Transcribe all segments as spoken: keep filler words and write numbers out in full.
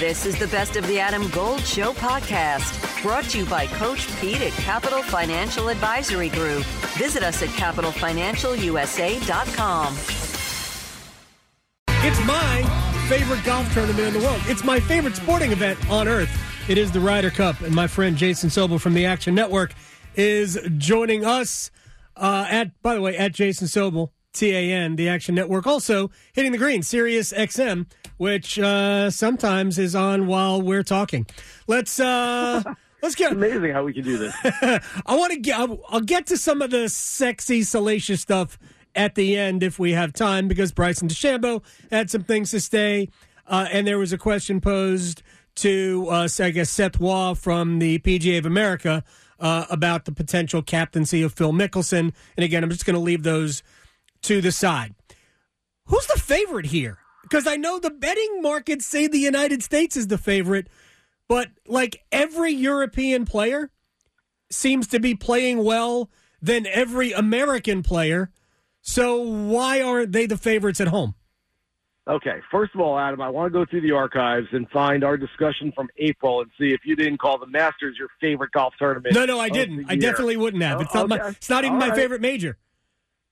This is the Best of the Adam Gold Show podcast, brought to you by Coach Pete at Capital Financial Advisory Group. Visit us at Capital Financial U S A dot com. It's my favorite golf tournament in the world. It's my favorite sporting event on earth. It is the Ryder Cup, and my friend Jason Sobel from the Action Network is joining us uh, at, by the way, at Jason Sobel, T A N, the Action Network. Also, hitting the green, Sirius X M, which uh, sometimes is on while we're talking. Let's uh, let's get. It's amazing how we can do this. I want to get. I'll get to some of the sexy, salacious stuff at the end if we have time, because Bryson DeChambeau had some things to say, uh, and there was a question posed to uh, I guess Seth Waugh from the P G A of America uh, about the potential captaincy of Phil Mickelson. And again, I'm just going to leave those to the side. Who's the favorite here? Because I know the betting markets say the United States is the favorite, but like every European player seems to be playing well than every American player. So why aren't they the favorites at home? Okay, first of all, Adam, I want to go through the archives and find our discussion from April and see if you didn't call the Masters your favorite golf tournament. No, no, I didn't. I definitely wouldn't have. It's not my, it's not even my favorite major.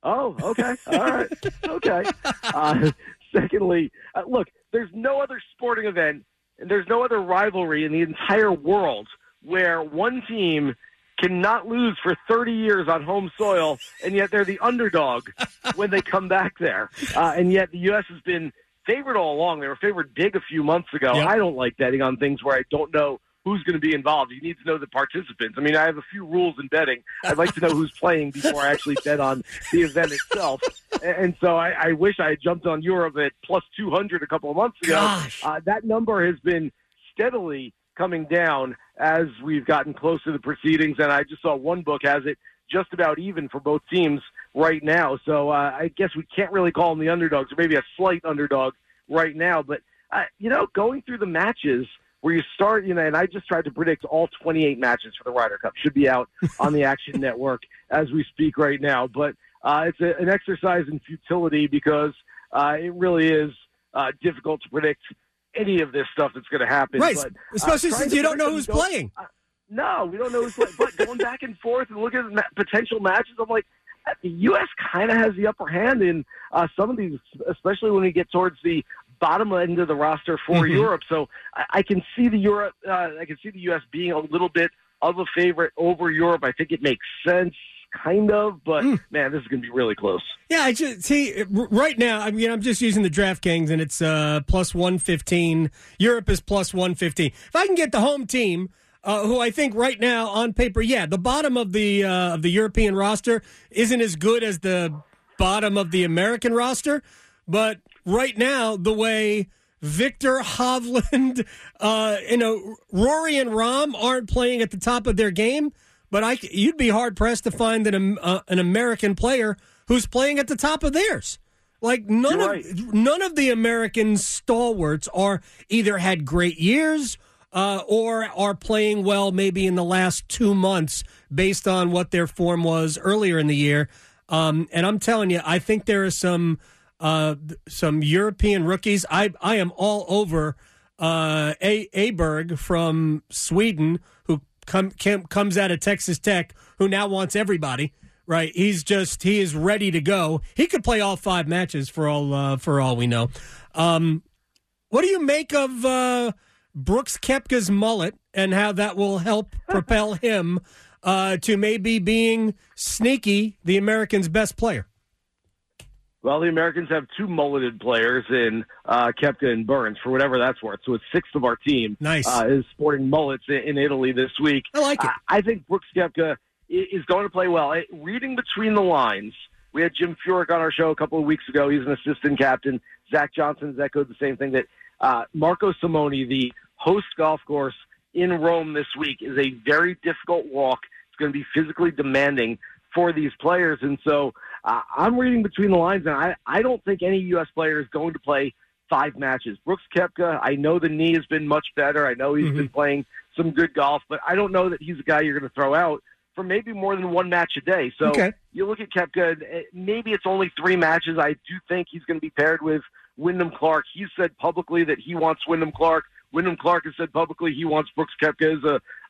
Oh, okay. All right. Okay. Uh, secondly, uh, look, there's no other sporting event and there's no other rivalry in the entire world where one team cannot lose for thirty years on home soil, and yet they're the underdog when they come back there. Uh, and yet the U S has been favored all along. They were favored big a few months ago. Yep. I don't like betting on things where I don't know who's going to be involved. You need to know the participants. I mean, I have a few rules in betting. I'd like to know who's playing before I actually bet on the event itself. And so I, I wish I had jumped on Europe at plus two hundred a couple of months ago. Uh, that number has been steadily coming down as we've gotten close to the proceedings. And I just saw one book has it just about even for both teams right now. So uh, I guess we can't really call them the underdogs, or maybe a slight underdog right now. But, uh, you know, going through the matches, where you start, you know, and I just tried to predict all twenty-eight matches for the Ryder Cup. Should be out on the Action Network as we speak right now. But uh, it's a, an exercise in futility because uh, it really is uh, difficult to predict any of this stuff that's going to happen. Right, but, especially uh, since you don't know who's going, playing. Uh, no, we don't know who's playing. But going back and forth and looking at ma- potential matches, I'm like, the U S kind of has the upper hand in uh, some of these, especially when we get towards the bottom end of the roster for mm-hmm. Europe. So I, I can see the Europe, uh, I can see the U S being a little bit of a favorite over Europe. I think it makes sense, kind of, but mm. man, this is going to be really close. Yeah, I just see right now. I mean, I'm just using the DraftKings, and it's uh, plus one fifteen. Europe is plus one fifteen. If I can get the home team, uh, who I think right now on paper, yeah, the bottom of the uh, of the European roster isn't as good as the bottom of the American roster, but right now, the way Victor Hovland, uh, you know, Rory and Rahm aren't playing at the top of their game, but I, you'd be hard-pressed to find an uh, an American player who's playing at the top of theirs. Like, none You're of right. none of the American stalwarts are either had great years uh, or are playing well maybe in the last two months based on what their form was earlier in the year. Um, and I'm telling you, I think there are some... Uh, some European rookies. I I am all over uh, A Åberg from Sweden, who come came, comes out of Texas Tech, who now wants everybody. Right, he's just he is ready to go. He could play all five matches for all uh, for all we know. Um, what do you make of uh, Brooks Koepka's mullet and how that will help propel him uh, to maybe being sneaky the American's best player? Well, the Americans have two mulleted players in uh, Koepka and Burns, for whatever that's worth. So it's sixth of our team nice. uh, is sporting mullets in Italy this week. I like it. I, I think Brooks Koepka is going to play well. I, reading between the lines, we had Jim Furyk on our show a couple of weeks ago. He's an assistant captain. Zach Johnson's echoed the same thing, that uh, Marco Simoni, the host golf course in Rome this week, is a very difficult walk. It's going to be physically demanding for these players, and so uh, I'm reading between the lines, and I, I don't think any U S player is going to play five matches. Brooks Koepka, I know the knee has been much better. I know he's mm-hmm. been playing some good golf, but I don't know that he's a guy you're going to throw out for maybe more than one match a day. So okay. you look at Koepka, maybe it's only three matches. I do think he's going to be paired with Wyndham Clark. He said publicly that he wants Wyndham Clark. Wyndham Clark has said publicly he wants Brooks Koepka as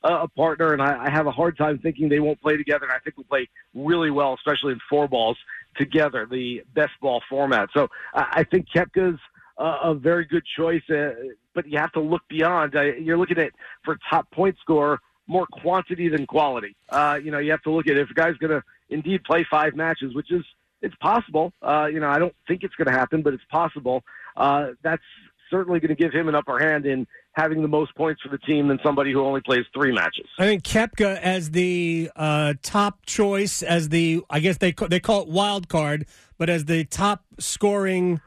a, a partner, and I, I have a hard time thinking they won't play together, and I think we'll play really well, especially in four balls together, the best ball format. So I, I think Koepka's uh, a very good choice, uh, but you have to look beyond. Uh, you're looking at, for top point scorer, more quantity than quality. Uh, you know, you have to look at if a guy's going to indeed play five matches, which is it's possible. Uh, you know, I don't think it's going to happen, but it's possible. Uh, that's certainly going to give him an upper hand in having the most points for the team than somebody who only plays three matches. I think Koepka as the uh, top choice, as the, I guess they they call it wild card, but as the top scoring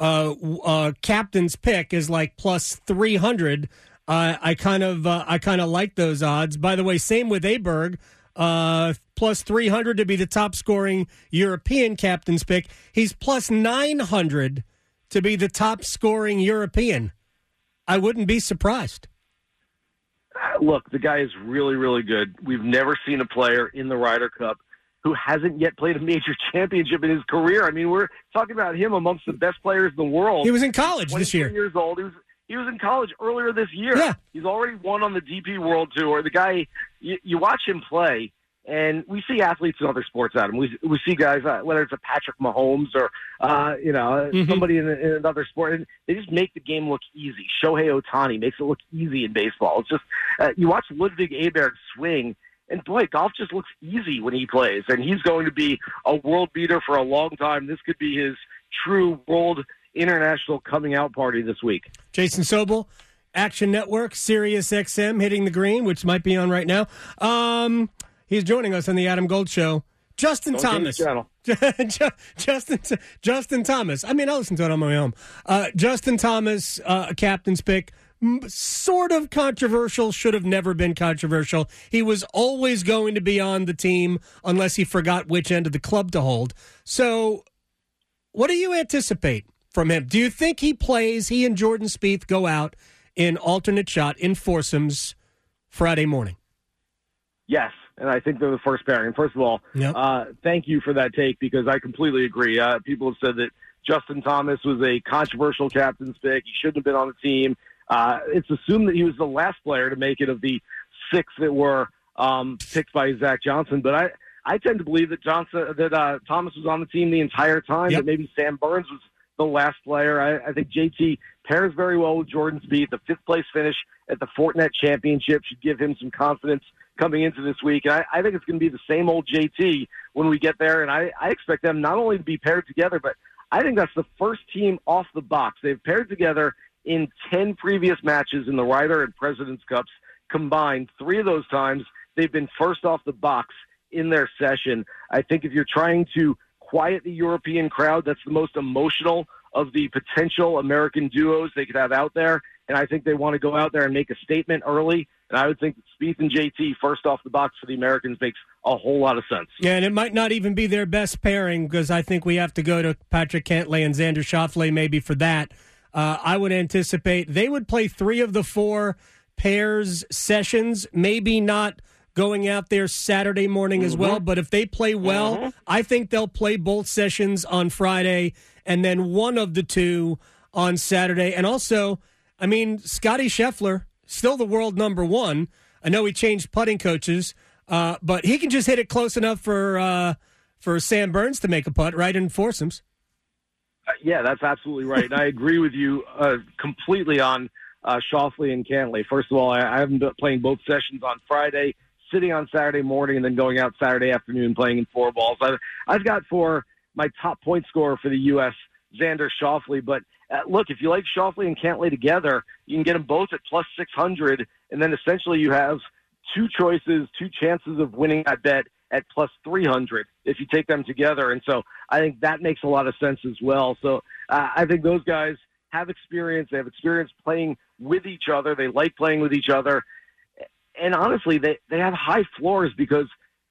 uh, uh, captain's pick is like plus three hundred. Uh, I kind of uh, I kind of like those odds. By the way, same with Åberg, uh, plus three hundred to be the top-scoring European captain's pick. He's plus nine hundred to be the top-scoring European. I wouldn't be surprised. Uh, look, the guy is really, really good. We've never seen a player in the Ryder Cup who hasn't yet played a major championship in his career. I mean, we're talking about him amongst the best players in the world. He was in college this year. Years old. He was He was in college earlier this year. Yeah. He's already won on the D P World Tour. The guy, you, you watch him play, and we see athletes in other sports, Adam. We we see guys, uh, whether it's a Patrick Mahomes or uh, you know mm-hmm. somebody in, in another sport, and they just make the game look easy. Shohei Ohtani makes it look easy in baseball. It's just uh, you watch Ludvig Åberg swing, and boy, golf just looks easy when he plays. And he's going to be a world beater for a long time. This could be his true world international coming out party this week. Jason Sobel, Action Network, SiriusXM, hitting the green, which might be on right now. Um, he's joining us on the Adam Gold Show. Justin Don't Thomas. Justin Justin Thomas. I mean, I listen to it on my own. Uh, Justin Thomas, uh, a captain's pick, sort of controversial, should have never been controversial. He was always going to be on the team unless he forgot which end of the club to hold. So what do you anticipate from him? Do you think he plays, he and Jordan Spieth go out in alternate shot in foursomes Friday morning? Yes, and I think they're the first pairing. First of all, yep. uh, thank you for that take because I completely agree. Uh, people have said that Justin Thomas was a controversial captain's pick. He shouldn't have been on the team. Uh, it's assumed that he was the last player to make it of the six that were um, picked by Zach Johnson, but I, I tend to believe that Johnson that uh, Thomas was on the team the entire time, yep. that maybe Sam Burns was the last player. I, I think J T pairs very well with Jordan Spieth. The fifth-place finish at the Fortinet Championship should give him some confidence coming into this week. And I, I think it's going to be the same old J T when we get there. And I, I expect them not only to be paired together, but I think that's the first team off the box. They've paired together in ten previous matches in the Ryder and President's Cups combined. Three of those times, they've been first off the box in their session. I think if you're trying to quiet the European crowd, that's the most emotional of the potential American duos they could have out there. And I think they want to go out there and make a statement early. And I would think that Spieth and J T, first off the box for the Americans, makes a whole lot of sense. Yeah, and it might not even be their best pairing because I think we have to go to Patrick Cantlay and Xander Schauffele maybe for that. Uh, I would anticipate they would play three of the four pairs sessions, maybe not going out there Saturday morning as well. But if they play well, mm-hmm. I think they'll play both sessions on Friday and then one of the two on Saturday. And also, I mean, Scotty Scheffler, still the world number one. I know he changed putting coaches, uh, but he can just hit it close enough for uh, for Sam Burns to make a putt, right, in foursomes. Uh, yeah, that's absolutely right. And I agree with you uh, completely on uh, Schauffele and Cantlay. First of all, I, I haven't been playing both sessions on Friday, sitting on Saturday morning and then going out Saturday afternoon playing in four balls. I've, I've got for my top point scorer for the U S, Xander Schauffele. But uh, look, if you like Schauffele and Cantlay together, you can get them both at plus six hundred. And then essentially you have two choices, two chances of winning that bet at plus three hundred if you take them together. And so I think that makes a lot of sense as well. So uh, I think those guys have experience. They have experience playing with each other. They like playing with each other. And honestly, they, they have high floors because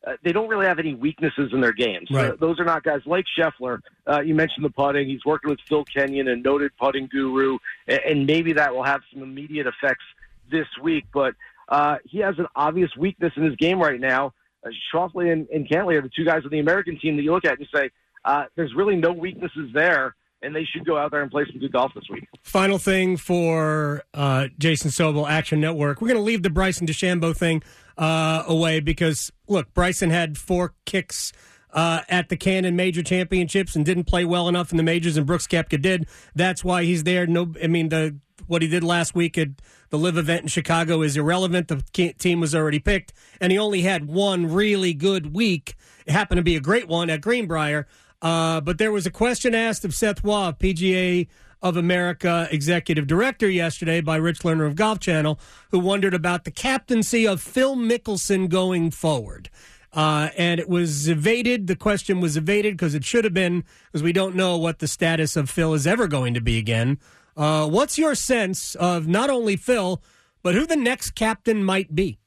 uh, they don't really have any weaknesses in their games. Right. So those are not guys like Scheffler. Uh, you mentioned the putting. He's working with Phil Kenyon, a noted putting guru, and, and maybe that will have some immediate effects this week. But uh, he has an obvious weakness in his game right now. Uh, Schauffele and, and Cantlay are the two guys on the American team that you look at and you say, uh, there's really no weaknesses there. and they should go out there and play some good golf this week. Final thing for uh, Jason Sobel, Action Network. We're going to leave the Bryson DeChambeau thing uh, away because, look, Bryson had four kicks uh, at the Cannon Major Championships and didn't play well enough in the majors, and Brooks Koepka did. That's why he's there. No, I mean, the what he did last week at the LIV event in Chicago is irrelevant. The team was already picked, and he only had one really good week. It happened to be a great one at Greenbrier. Uh, but there was a question asked of Seth Waugh, P G A of America Executive Director, yesterday by Rich Lerner of Golf Channel, who wondered about the captaincy of Phil Mickelson going forward. Uh, and it was evaded. The question was evaded because it should have been, because we don't know what the status of Phil is ever going to be again. Uh, what's your sense of not only Phil, but who the next captain might be?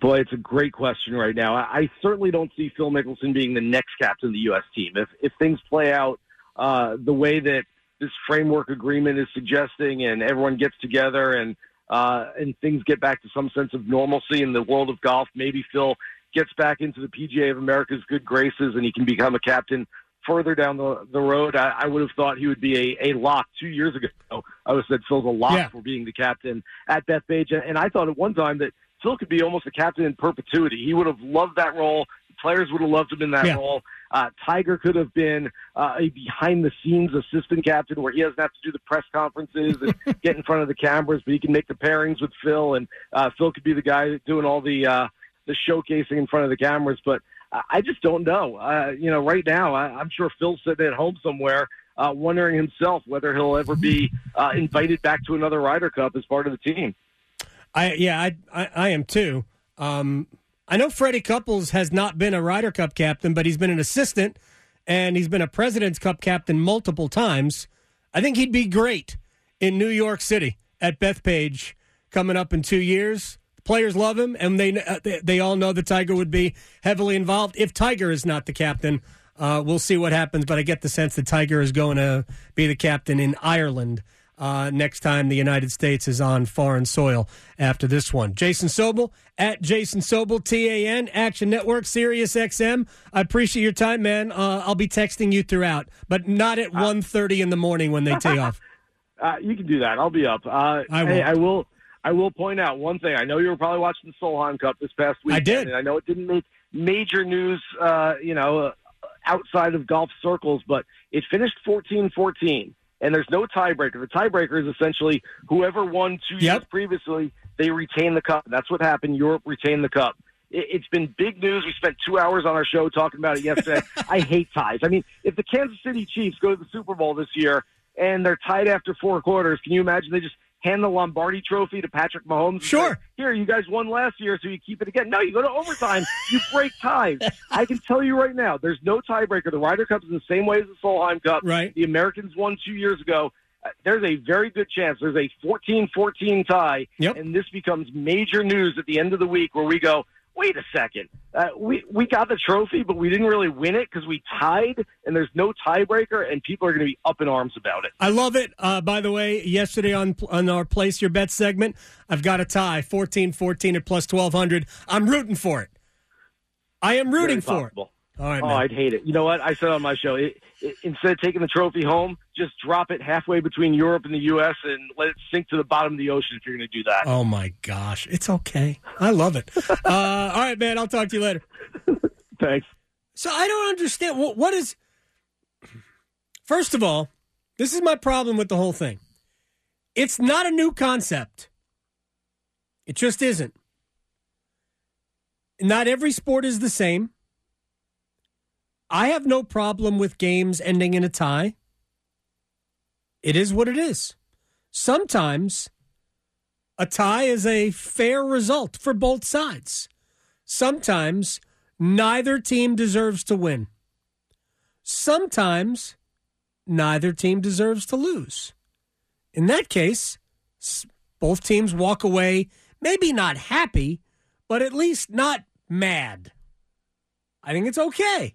Boy, it's a great question right now. I certainly don't see Phil Mickelson being the next captain of the U S team. If if things play out uh, the way that this framework agreement is suggesting, and everyone gets together and uh, and things get back to some sense of normalcy in the world of golf, maybe Phil gets back into the P G A of America's good graces and he can become a captain further down the, the road. I, I would have thought he would be a, a lock two years ago. I would have said Phil's a lock yeah. for being the captain at Bethpage. And I thought at one time that Phil could be almost a captain in perpetuity. He would have loved that role. The players would have loved him in that yeah. role. Uh, Tiger could have been uh, a behind-the-scenes assistant captain where he doesn't have to do the press conferences and get in front of the cameras, but he can make the pairings with Phil, and uh, Phil could be the guy doing all the uh, the showcasing in front of the cameras. But I just don't know. Uh, you know, right now, I, I'm sure Phil's sitting at home somewhere uh, wondering himself whether he'll ever be uh, invited back to another Ryder Cup as part of the team. I yeah, I I, I am too. Um, I know Freddie Couples has not been a Ryder Cup captain, but he's been an assistant, and he's been a President's Cup captain multiple times. I think he'd be great in New York City at Bethpage coming up in two years. The players love him, and they uh, they, they all know that Tiger would be heavily involved. If Tiger is not the captain, uh, we'll see what happens, but I get the sense that Tiger is going to be the captain in Ireland Uh, next time the United States is on foreign soil after this one. Jason Sobel, at Jason Sobel, T A N, Action Network, Sirius X M. I appreciate your time, man. Uh, I'll be texting you throughout, but not at uh, one thirty in the morning when they take off. Uh, you can do that. I'll be up. Uh, I, will. Hey, I will I will point out one thing. I know you were probably watching the Solheim Cup this past week. I did. And I know it didn't make major news, uh, you know, outside of golf circles, but it finished fourteen fourteen. And there's no tiebreaker. The tiebreaker is essentially whoever won two yep. years previously, they retain the cup. That's what happened. Europe retained the cup. It, it's been big news. We spent two hours on our show talking about it yesterday. I hate ties. I mean, if the Kansas City Chiefs go to the Super Bowl this year and they're tied after four quarters, can you imagine they just hand the Lombardi Trophy to Patrick Mahomes? Sure. Say, here, you guys won last year, so you keep it again. No, you go to overtime. You break ties. I can tell you right now, there's no tiebreaker. The Ryder Cup is the same way as the Solheim Cup. Right. The Americans won two years ago. There's a very good chance there's a fourteen fourteen tie, yep. and this becomes major news at the end of the week where we go, wait a second. Uh, we, we got the trophy, but we didn't really win it because we tied, and there's no tiebreaker, and people are going to be up in arms about it. I love it. Uh, by the way, yesterday on on our Place Your Bet segment, I've got a tie, fourteen fourteen at plus twelve hundred. I'm rooting for it. I am rooting for it. All right, man. Oh, I'd hate it. You know what? I said on my show, it, it, instead of taking the trophy home, just drop it halfway between Europe and the U S and let it sink to the bottom of the ocean if you're going to do that. Oh, my gosh. It's okay. I love it. uh, all right, man. I'll talk to you later. Thanks. So I don't understand. What, what is – first of all, this is my problem with the whole thing. It's not a new concept. It just isn't. Not every sport is the same. I have no problem with games ending in a tie. It is what it is. Sometimes a tie is a fair result for both sides. Sometimes neither team deserves to win. Sometimes neither team deserves to lose. In that case, both teams walk away, maybe not happy, but at least not mad. I think it's okay.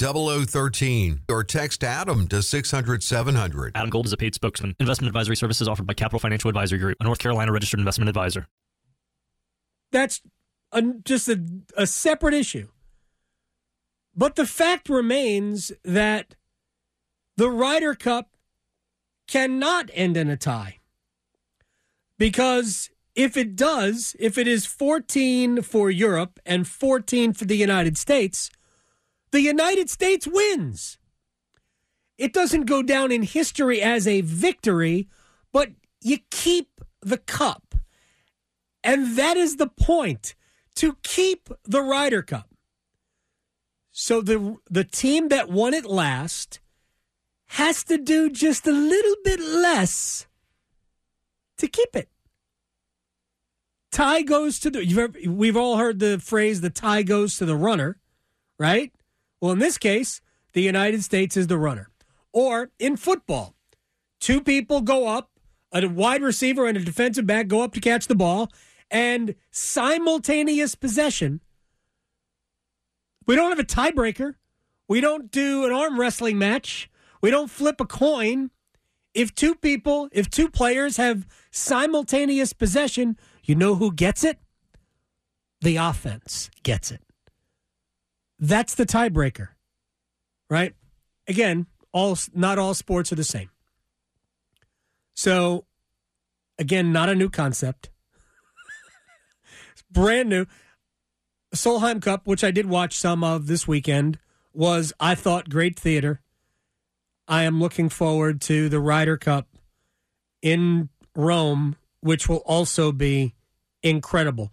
zero zero one three or text Adam to six hundred, seven hundred. Adam Gold is a paid spokesman. Investment advisory services offered by Capital Financial Advisory Group, a North Carolina registered investment advisor. That's a, just a, a separate issue. But the fact remains that the Ryder Cup cannot end in a tie. Because if it does, if it is fourteen for Europe and fourteen for the United States, the United States wins. It doesn't go down in history as a victory, but you keep the cup. And that is the point, to keep the Ryder Cup. So the the team that won it last has to do just a little bit less to keep it. Tie goes to the, you've ever, we've all heard the phrase, the tie goes to the runner, right? Well, in this case, the United States is the runner. Or in football, two people go up, a wide receiver and a defensive back go up to catch the ball, and simultaneous possession. We don't have a tiebreaker. We don't do an arm wrestling match. We don't flip a coin. If two people, if two players have simultaneous possession, you know who gets it? The offense gets it. That's the tiebreaker, right? Again, all not all sports are the same. So, again, not a new concept. It's brand new. Solheim Cup, which I did watch some of this weekend, was, I thought, great theater. I am looking forward to the Ryder Cup in Rome, which will also be incredible.